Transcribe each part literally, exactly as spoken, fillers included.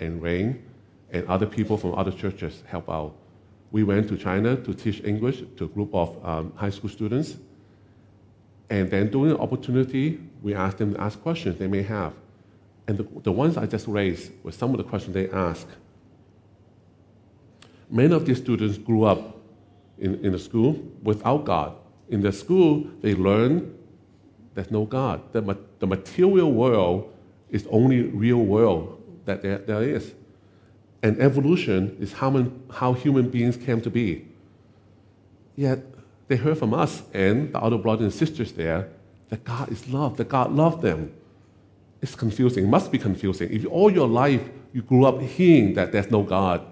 and Wayne and other people from other churches help out. We went to China to teach English to a group of um, high school students. And then during the opportunity, we asked them to ask questions they may have. And the, the ones I just raised were some of the questions they asked. Many of these students grew up in, in the school without God. In the school, they learned there's no God. The, the material world is the only real world that there, there is. And evolution is how, man, how human beings came to be. Yet, they heard from us and the other brothers and sisters there that God is love, that God loved them. It's confusing. It must be confusing. If all your life you grew up hearing that there's no God,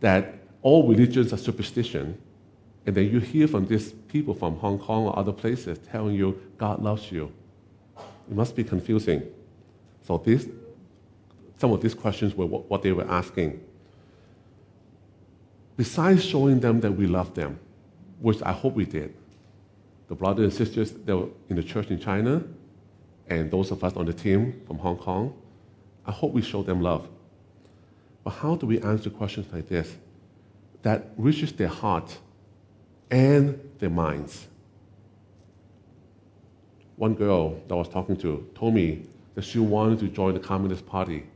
that all religions are superstition, and then you hear from these people from Hong Kong or other places telling you God loves you. It must be confusing. So this, some of these questions were what they were asking. Besides showing them that we love them, which I hope we did. The brothers and sisters that were in the church in China and those of us on the team from Hong Kong, I hope we show them love. But how do we answer questions like this that reaches their heart and their minds? One girl that I was talking to told me that she wanted to join the Communist Party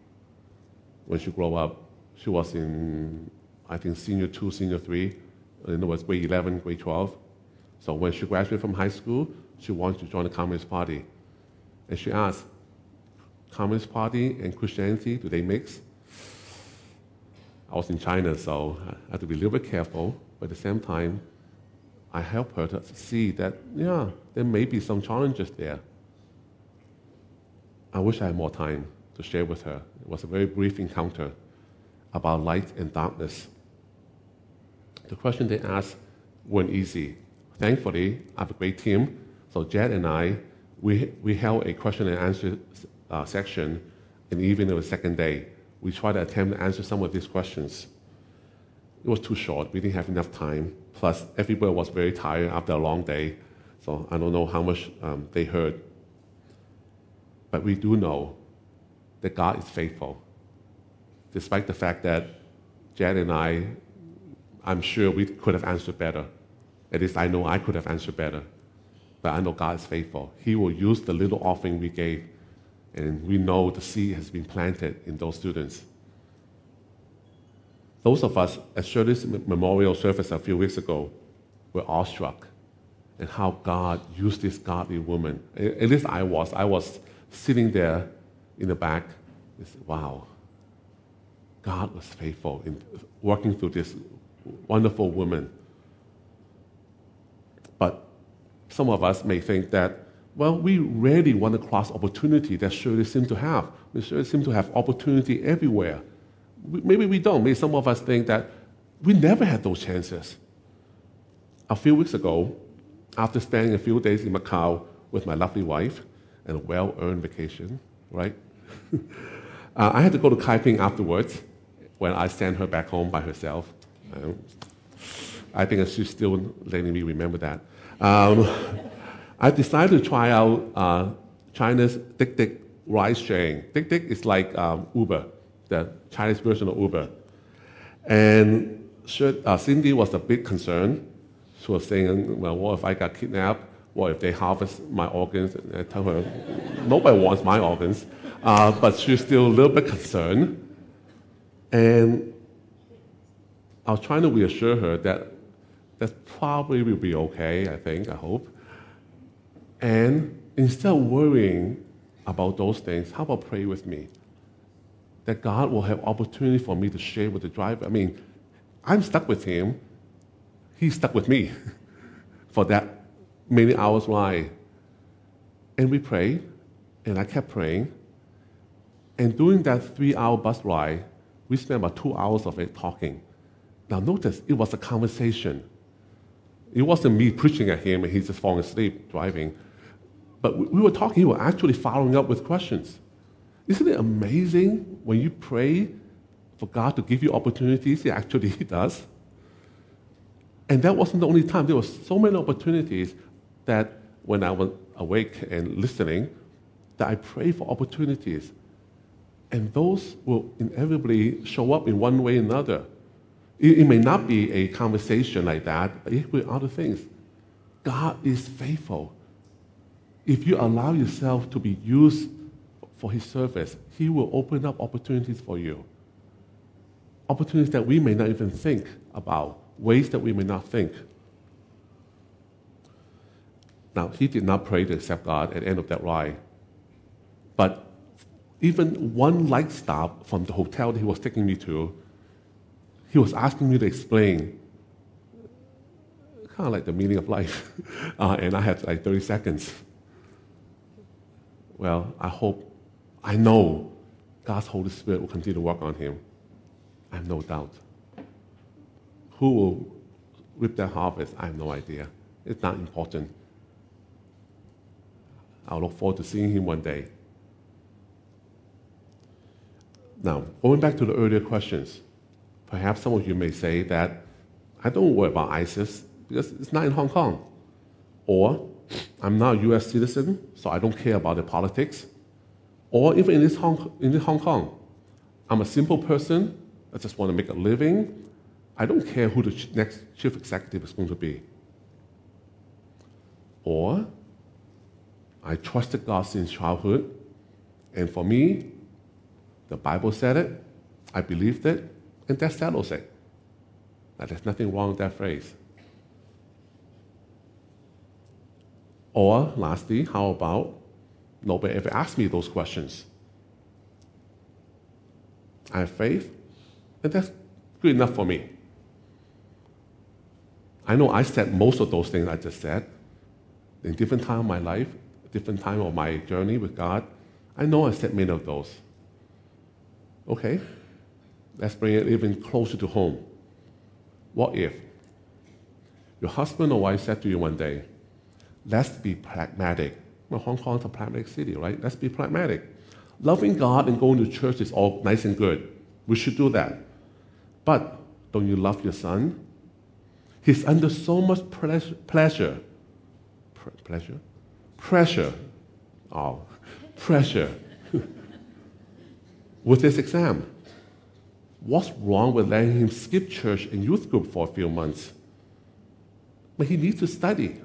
when she grew up. She was in, I think, senior two, senior three. It was grade eleven, grade twelve. So when she graduated from high school, she wanted to join the Communist Party. And she asked, Communist Party and Christianity, do they mix? I was in China, so I had to be a little bit careful. But at the same time, I helped her to see that, yeah, there may be some challenges there. I wish I had more time to share with her. It was a very brief encounter about light and darkness. The questions they asked weren't easy. Thankfully, I have a great team. So Jed and I, we we held a question and answer uh, section, and even on the second day, we tried to attempt to answer some of these questions. It was too short. We didn't have enough time. Plus, everybody was very tired after a long day, so I don't know how much um, they heard. But we do know that God is faithful, despite the fact that Jed and I, I'm sure we could have answered better. At least I know I could have answered better. But I know God is faithful. He will use the little offering we gave, and we know the seed has been planted in those students. Those of us at Shirley's memorial service a few weeks ago were awestruck at how God used this godly woman. At least I was. I was sitting there in the back. I said, wow, God was faithful in working through this wonderful woman. But some of us may think that, well, we rarely want to cross opportunity that Shirley seems to have. We surely seem to have opportunity everywhere. We, maybe we don't. Maybe some of us think that we never had those chances. A few weeks ago, after spending a few days in Macau with my lovely wife and a well-earned vacation, right? uh, I had to go to Kaiping afterwards when I sent her back home by herself. Um, I think she's still letting me remember that. Um, I decided to try out uh, China's Dik-Dik ride sharing. Dik-Dik is like um, Uber, the Chinese version of Uber. And she, uh, Cindy was a big concern. She was saying, well, what if I got kidnapped? What if they harvest my organs? And I tell her, nobody wants my organs. Uh, but she's still a little bit concerned. And I was trying to reassure her that that probably will be okay, I think, I hope. And instead of worrying about those things, how about pray with me? That God will have opportunity for me to share with the driver. I mean, I'm stuck with him. He's stuck with me for that many hours ride. And we prayed, and I kept praying. And during that three-hour bus ride, we spent about two hours of it talking. Now notice, it was a conversation. It wasn't me preaching at him and he's just falling asleep driving. But we were talking, we were actually following up with questions. Isn't it amazing when you pray for God to give you opportunities? He actually does. And that wasn't the only time. There were so many opportunities that when I was awake and listening, that I prayed for opportunities. And those will inevitably show up in one way or another. It, it may not be a conversation like that, but it will be other things. God is faithful. If you allow yourself to be used for His service, He will open up opportunities for you. Opportunities that we may not even think about, ways that we may not think. Now, he did not pray to accept God at the end of that ride. But even one light stop from the hotel that he was taking me to, he was asking me to explain kind of like the meaning of life. Uh, and I had like thirty seconds. Well, I hope, I know God's Holy Spirit will continue to work on him. I have no doubt. Who will reap that harvest? I have no idea. It's not important. I'll look forward to seeing him one day. Now, going back to the earlier questions, perhaps some of you may say that I don't worry about ISIS because it's not in Hong Kong. Or I'm not a U S citizen, so I don't care about the politics. Or even in this Hong, in this Hong Kong, I'm a simple person. I just want to make a living. I don't care who the next chief executive is going to be. Or I trusted God since childhood, and for me, the Bible said it, I believed it, and that settles it. Now, there's nothing wrong with that phrase. Or, lastly, how about nobody ever asked me those questions? I have faith, and that's good enough for me. I know I said most of those things I just said in different times of my life, different time of my journey with God. I know I said many of those. Okay, let's bring it even closer to home. What if your husband or wife said to you one day, let's be pragmatic. Well, Hong Kong is a pragmatic city, right? Let's be pragmatic. Loving God and going to church is all nice and good. We should do that. But don't you love your son? He's under so much pleasure, pleasure, pleasure? Pressure, oh, pressure with his exam. What's wrong with letting him skip church and youth group for a few months? But he needs to study.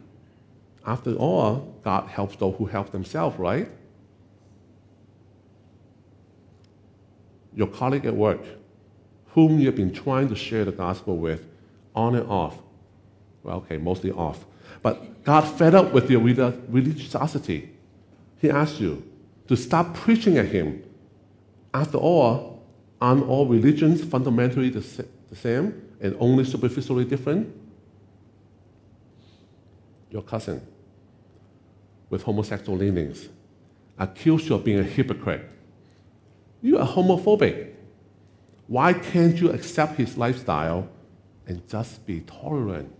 After all, God helps those who help themselves, right? Your colleague at work, whom you've been trying to share the gospel with on and off. Well, okay, mostly off. But God fed up with your religiosity. He asked you to stop preaching at him. After all, aren't all religions fundamentally the same and only superficially different? Your cousin with homosexual leanings accused you of being a hypocrite. You are homophobic. Why can't you accept his lifestyle and just be tolerant?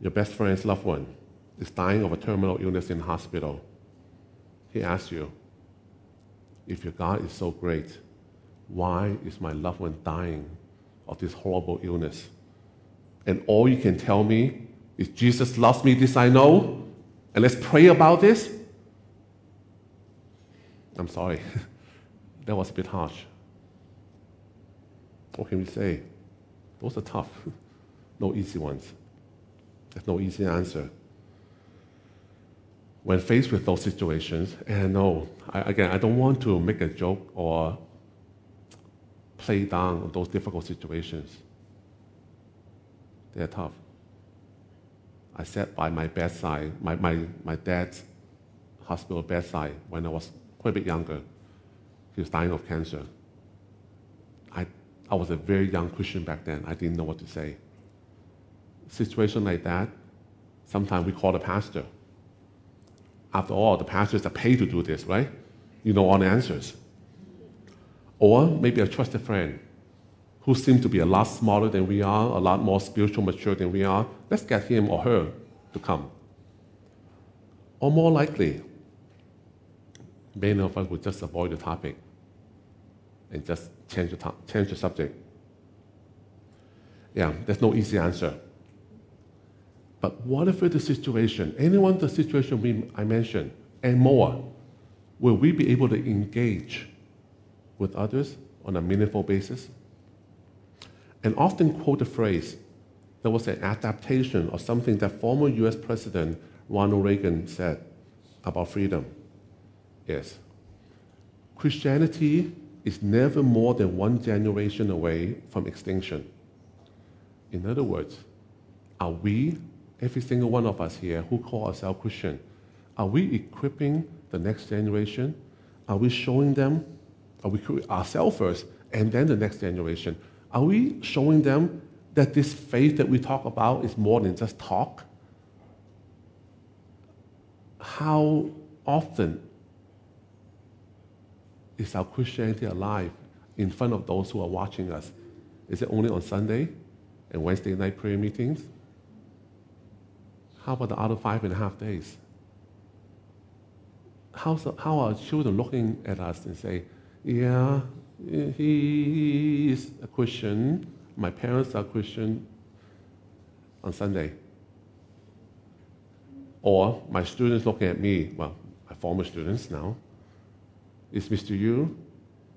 Your best friend's loved one is dying of a terminal illness in the hospital. He asks you, if your God is so great, why is my loved one dying of this horrible illness? And all you can tell me is, Jesus loves me, this I know, and let's pray about this? I'm sorry, that was a bit harsh. What can we say? Those are tough, no easy ones. There's no easy answer. When faced with those situations, and no, I, again, I don't want to make a joke or play down on those difficult situations. They're tough. I sat by my bedside, my, my, my dad's hospital bedside when I was quite a bit younger. He was dying of cancer. I, I was a very young Christian back then. I didn't know what to say. Situation like that, sometimes we call the pastor. After all, the pastors are paid to do this, right? You know all the answers. Or maybe a trusted friend who seems to be a lot smaller than we are, a lot more spiritual mature than we are. Let's get him or her to come. Or more likely, many of us would just avoid the topic and just change the, to- change the subject. Yeah, there's no easy answer. But whatever the situation, anyone the situation we, I mentioned, and more, will we be able to engage with others on a meaningful basis? And often quote a phrase that was an adaptation of something that former U S President Ronald Reagan said about freedom is, Christianity is never more than one generation away from extinction. In other words, are we, every single one of us here who call ourselves Christian, are we equipping the next generation? Are we showing them, are we ourselves first, and then the next generation? Are we showing them that this faith that we talk about is more than just talk? How often is our Christianity alive in front of those who are watching us? Is it only on Sunday and Wednesday night prayer meetings? How about the other five and a half days? How, how are children looking at us and say, yeah, he is a Christian, my parents are Christian on Sunday? Or my students looking at me, well, my former students now, is Mister Yu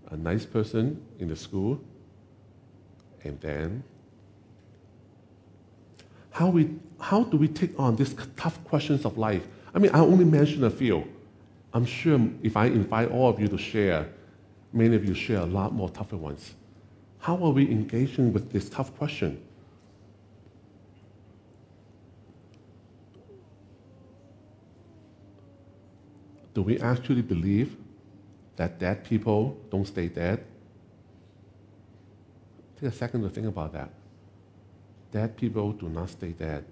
a nice person in the school? And then, how, we, how do we take on these tough questions of life? I mean, I only mentioned a few. I'm sure if I invite all of you to share, many of you share a lot more tougher ones. How are we engaging with this tough question? Do we actually believe that dead people don't stay dead? Take a second to think about that. Dead people do not stay dead.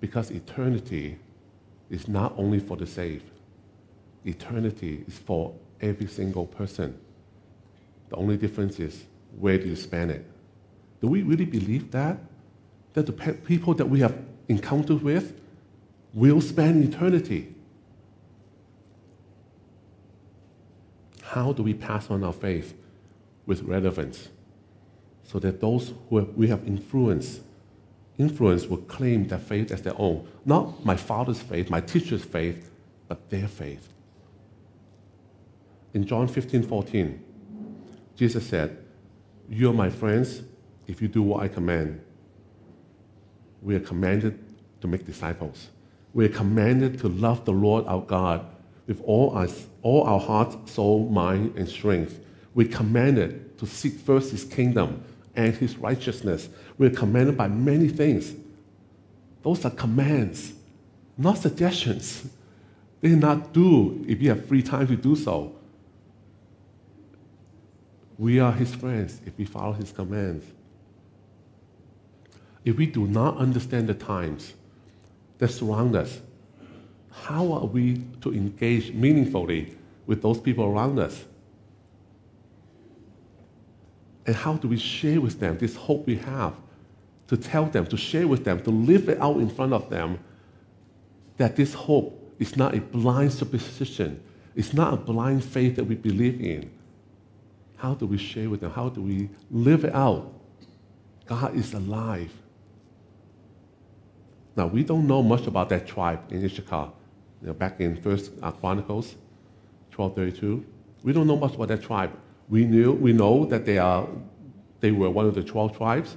Because eternity is not only for the saved. Eternity is for every single person. The only difference is, where do you spend it? Do we really believe that? That the pe- people that we have encountered with will spend eternity? How do we pass on our faith with relevance so that those who have, we have influence, influence will claim their faith as their own? Not my father's faith, my teacher's faith, but their faith. In John fifteen fourteen, Jesus said, "You are my friends if you do what I command." We are commanded to make disciples. We are commanded to love the Lord our God with all our, all our heart, soul, mind, and strength. We are commanded to seek first His kingdom and His righteousness. We are commanded by many things. Those are commands, not suggestions. They are not due if you have free time to do so. We are His friends if we follow His commands. If we do not understand the times that surround us, how are we to engage meaningfully with those people around us? And how do we share with them this hope we have, to tell them, to share with them, to live it out in front of them, that this hope is not a blind superstition, it's not a blind faith that we believe in. How do we share with them? How do we live it out? God is alive. Now, we don't know much about that tribe in Issachar. You know, back in First Chronicles twelve thirty-two, we don't know much about that tribe. We knew we know that they are they were one of the twelve tribes.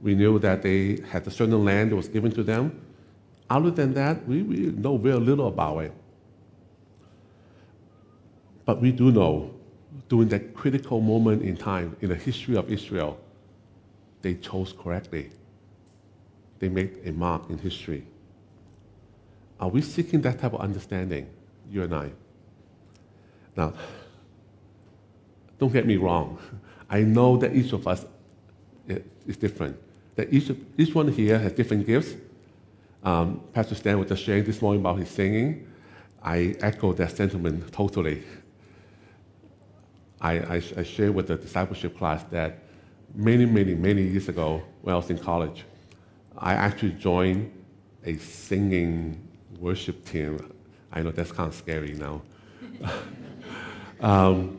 We knew that they had a certain land that was given to them. Other than that, we, we know very little about it. But we do know, during that critical moment in time in the history of Israel, they chose correctly. They made a mark in history. Are we seeking that type of understanding, you and I? Now, don't get me wrong. I know that each of us is different, that each, each one here has different gifts. Um, Pastor Stan was just sharing this morning about his singing. I echo that sentiment totally. I, I, I shared with the discipleship class that many, many, many years ago, when I was in college, I actually joined a singing worship team. I know that's kind of scary now. um,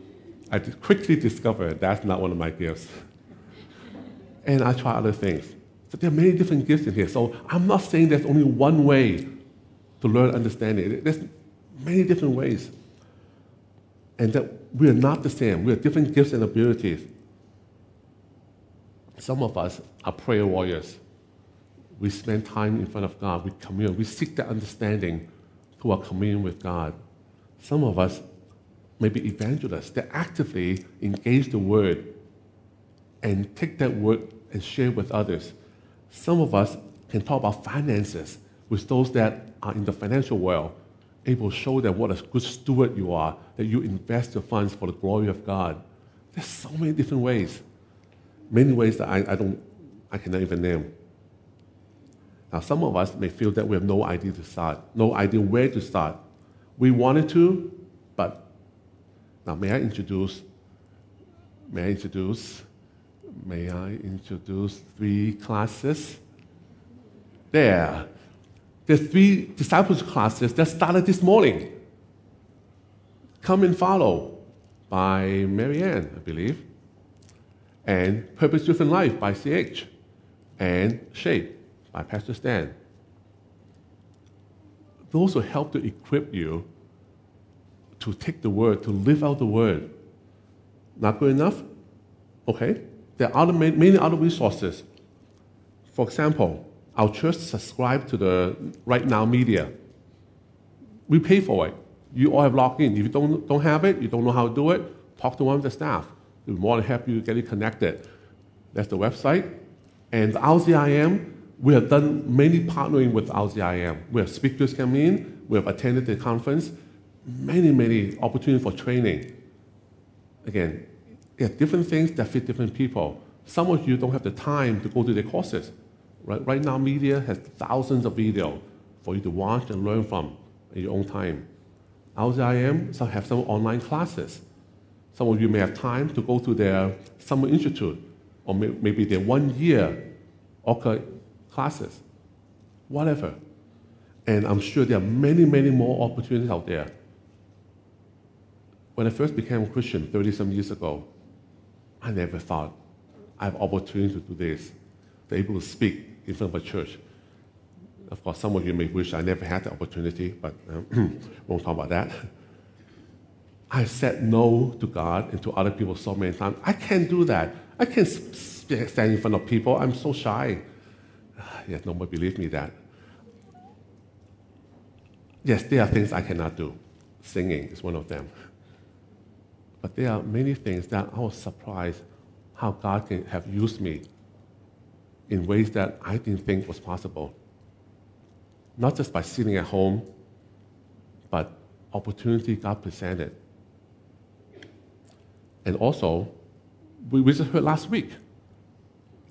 I quickly discovered that's not one of my gifts. And I tried other things. So there are many different gifts in here. So I'm not saying there's only one way to learn understanding. There's many different ways, and that we are not the same. We have different gifts and abilities. Some of us are prayer warriors. We spend time in front of God. We commune. We seek that understanding through our communion with God. Some of us may be evangelists that actively engage the Word and take that Word and share with others. Some of us can talk about finances with those that are in the financial world, able to show them what a good steward you are, that you invest your funds for the glory of God. There's so many different ways, many ways that I, I don't, I cannot even name. Now, some of us may feel that we have no idea to start, no idea where to start. We wanted to, but now may I introduce, may I introduce, may I introduce three classes? There, there's three disciples classes that started this morning. Come and Follow by Mary Ann, I believe, and Purpose Driven Life by C H, and Shape by Pastor Stan. Those will help to equip you to take the Word, to live out the Word. Not good enough? Okay. There are other, many other resources. For example, our church subscribes to the Right Now Media. We pay for it. You all have logged in. If you don't, don't have it, you don't know how to do it, talk to one of the staff. We're more than happy to get it connected. That's the website. And the R Z I M, we have done many partnering with R Z I M. We have speakers come in. We have attended the conference. Many, many opportunities for training. Again, there are different things that fit different people. Some of you don't have the time to go to their courses. Right, right Now Media has thousands of videos for you to watch and learn from in your own time. R Z I M some have some online classes. Some of you may have time to go to their summer institute or may, maybe their one-year O C A classes, whatever. And I'm sure there are many, many more opportunities out there. When I first became a Christian thirty-some years ago, I never thought I have opportunity to do this, to be able to speak in front of a church. Of course, some of you may wish I never had the opportunity, but um, won't talk about that. I said no to God and to other people so many times. I can't do that. I can't stand in front of people. I'm so shy. Yes, nobody believed me that. Yes, there are things I cannot do. Singing is one of them. But there are many things that I was surprised how God can have used me in ways that I didn't think was possible. Not just by sitting at home, but opportunity God presented. And also, we, we just heard last week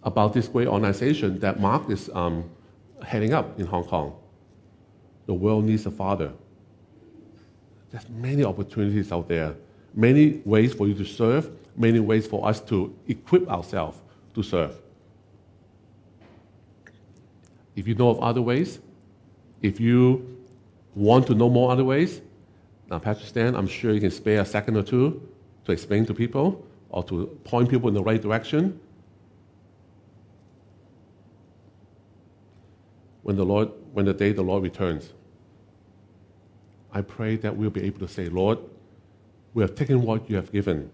about this great organization that Mark is um, heading up in Hong Kong. The World Needs a Father. There's many opportunities out there, many ways for you to serve, many ways for us to equip ourselves to serve. If you know of other ways, if you want to know more other ways, now Pastor Stan, I'm sure you can spare a second or two to explain to people or to point people in the right direction. When the Lord, when the day the Lord returns, I pray that we'll be able to say, Lord, we have taken what you have given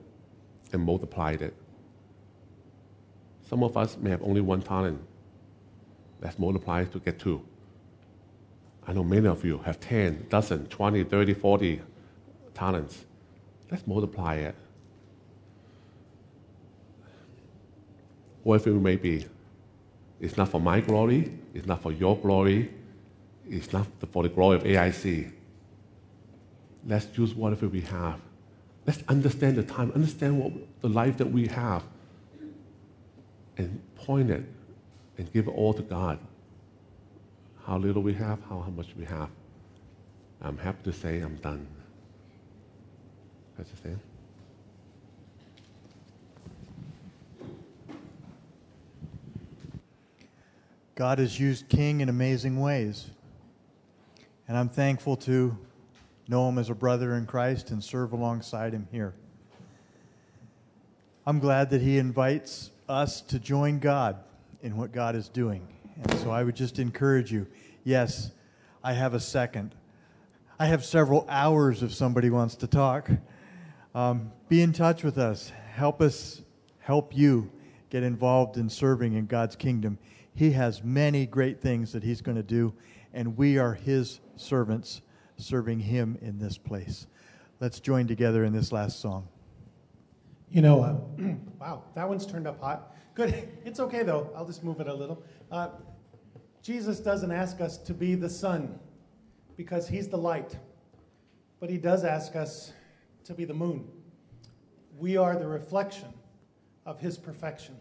and multiplied it. Some of us may have only one talent. Let's multiply to get two. I know many of you have ten, dozen, twenty, thirty, forty talents. Let's multiply it. Whatever it may be, it's not for my glory, it's not for your glory, it's not for the glory of A I C. Let's use whatever we have. Let's understand the time, understand what the life that we have, and point it and give it all to God. How little we have, how, how much we have. I'm happy to say I'm done. That's the thing. God has used King in amazing ways. And I'm thankful to know him as a brother in Christ and serve alongside him here. I'm glad that he invites us to join God in what God is doing. And so I would just encourage you, yes, I have a second. I have several hours if somebody wants to talk. Um, be in touch with us. Help us help you get involved in serving in God's kingdom. He has many great things that he's going to do, and we are his servants serving him in this place. Let's join together in this last song. You know, uh, wow, that one's turned up hot. Good. It's okay, though. I'll just move it a little. Uh, Jesus doesn't ask us to be the sun because he's the light, but he does ask us to be the moon. We are the reflection of his perfection.